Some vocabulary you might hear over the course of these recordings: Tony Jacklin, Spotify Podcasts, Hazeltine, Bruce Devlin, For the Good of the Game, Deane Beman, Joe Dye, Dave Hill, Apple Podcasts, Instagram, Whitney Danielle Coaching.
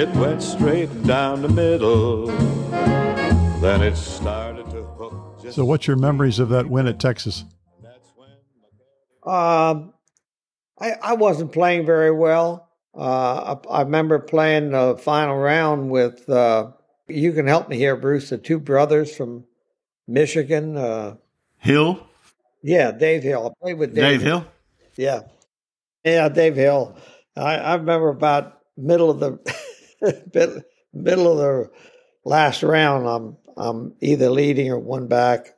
It went straight down the middle. Then it started to hook. So what's your memories of that win at Texas? I wasn't playing very well. I remember playing the final round with, you can help me here, Bruce, the two brothers from Michigan. Hill? Yeah, Dave Hill. I played with Dave Hill. Yeah. Yeah, Dave Hill. I remember about middle of the last round, I'm either leading or one back,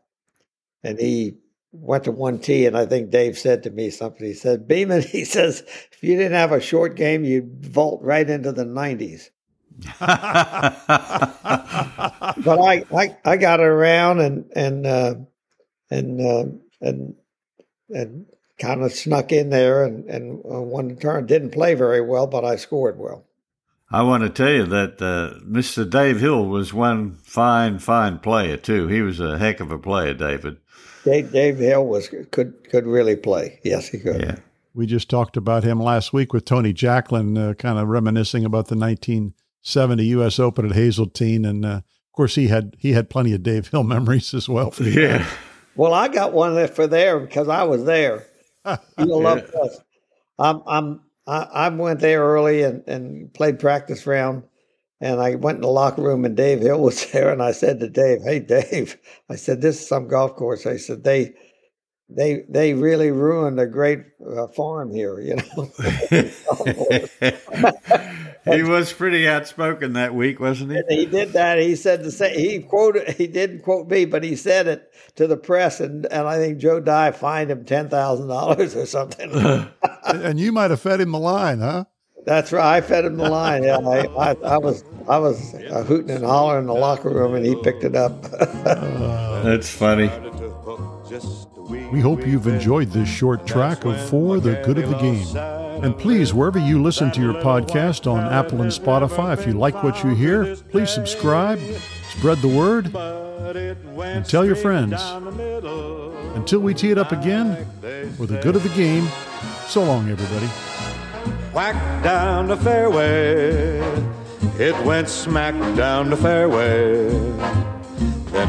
and he went to one tee, and I think Dave said to me something. He said, Beman, he says, if you didn't have a short game, you'd vault right into the 90s. But I got around and kind of snuck in there and won the turn. Didn't play very well, but I scored well. I want to tell you that Mr. Dave Hill was one fine player too. He was a heck of a player, David. Dave Hill could really play. Yes, he could. Yeah. We just talked about him last week with Tony Jacklin, kind of reminiscing about the 1970 U.S. Open at Hazeltine, and of course he had plenty of Dave Hill memories as well. Yeah. Well, I got one for there because I was there. You'll love this. I went there early and played practice round, and I went in the locker room, and Dave Hill was there, and I said to Dave, "Hey, Dave," I said, "this is some golf course." I said, "They really ruined a great farm here, you know." He was pretty outspoken that week, wasn't he? And he did that. He said the same. He didn't quote me, but he said it to the press, and I think Joe Dye fined him $10,000 or something. And you might have fed him the line, huh? That's right. I fed him the line. Yeah, I was hooting and hollering in the locker room, and he picked it up. That's funny. We hope you've enjoyed this short track of For the Good of the Game. And please, wherever you listen to your podcast on Apple and Spotify, if you like what you hear, please subscribe, spread the word, and tell your friends. Until we tee it up again, for the good of the game, so long, everybody. Whack down the fairway. It went smack down the fairway. Then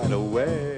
a way.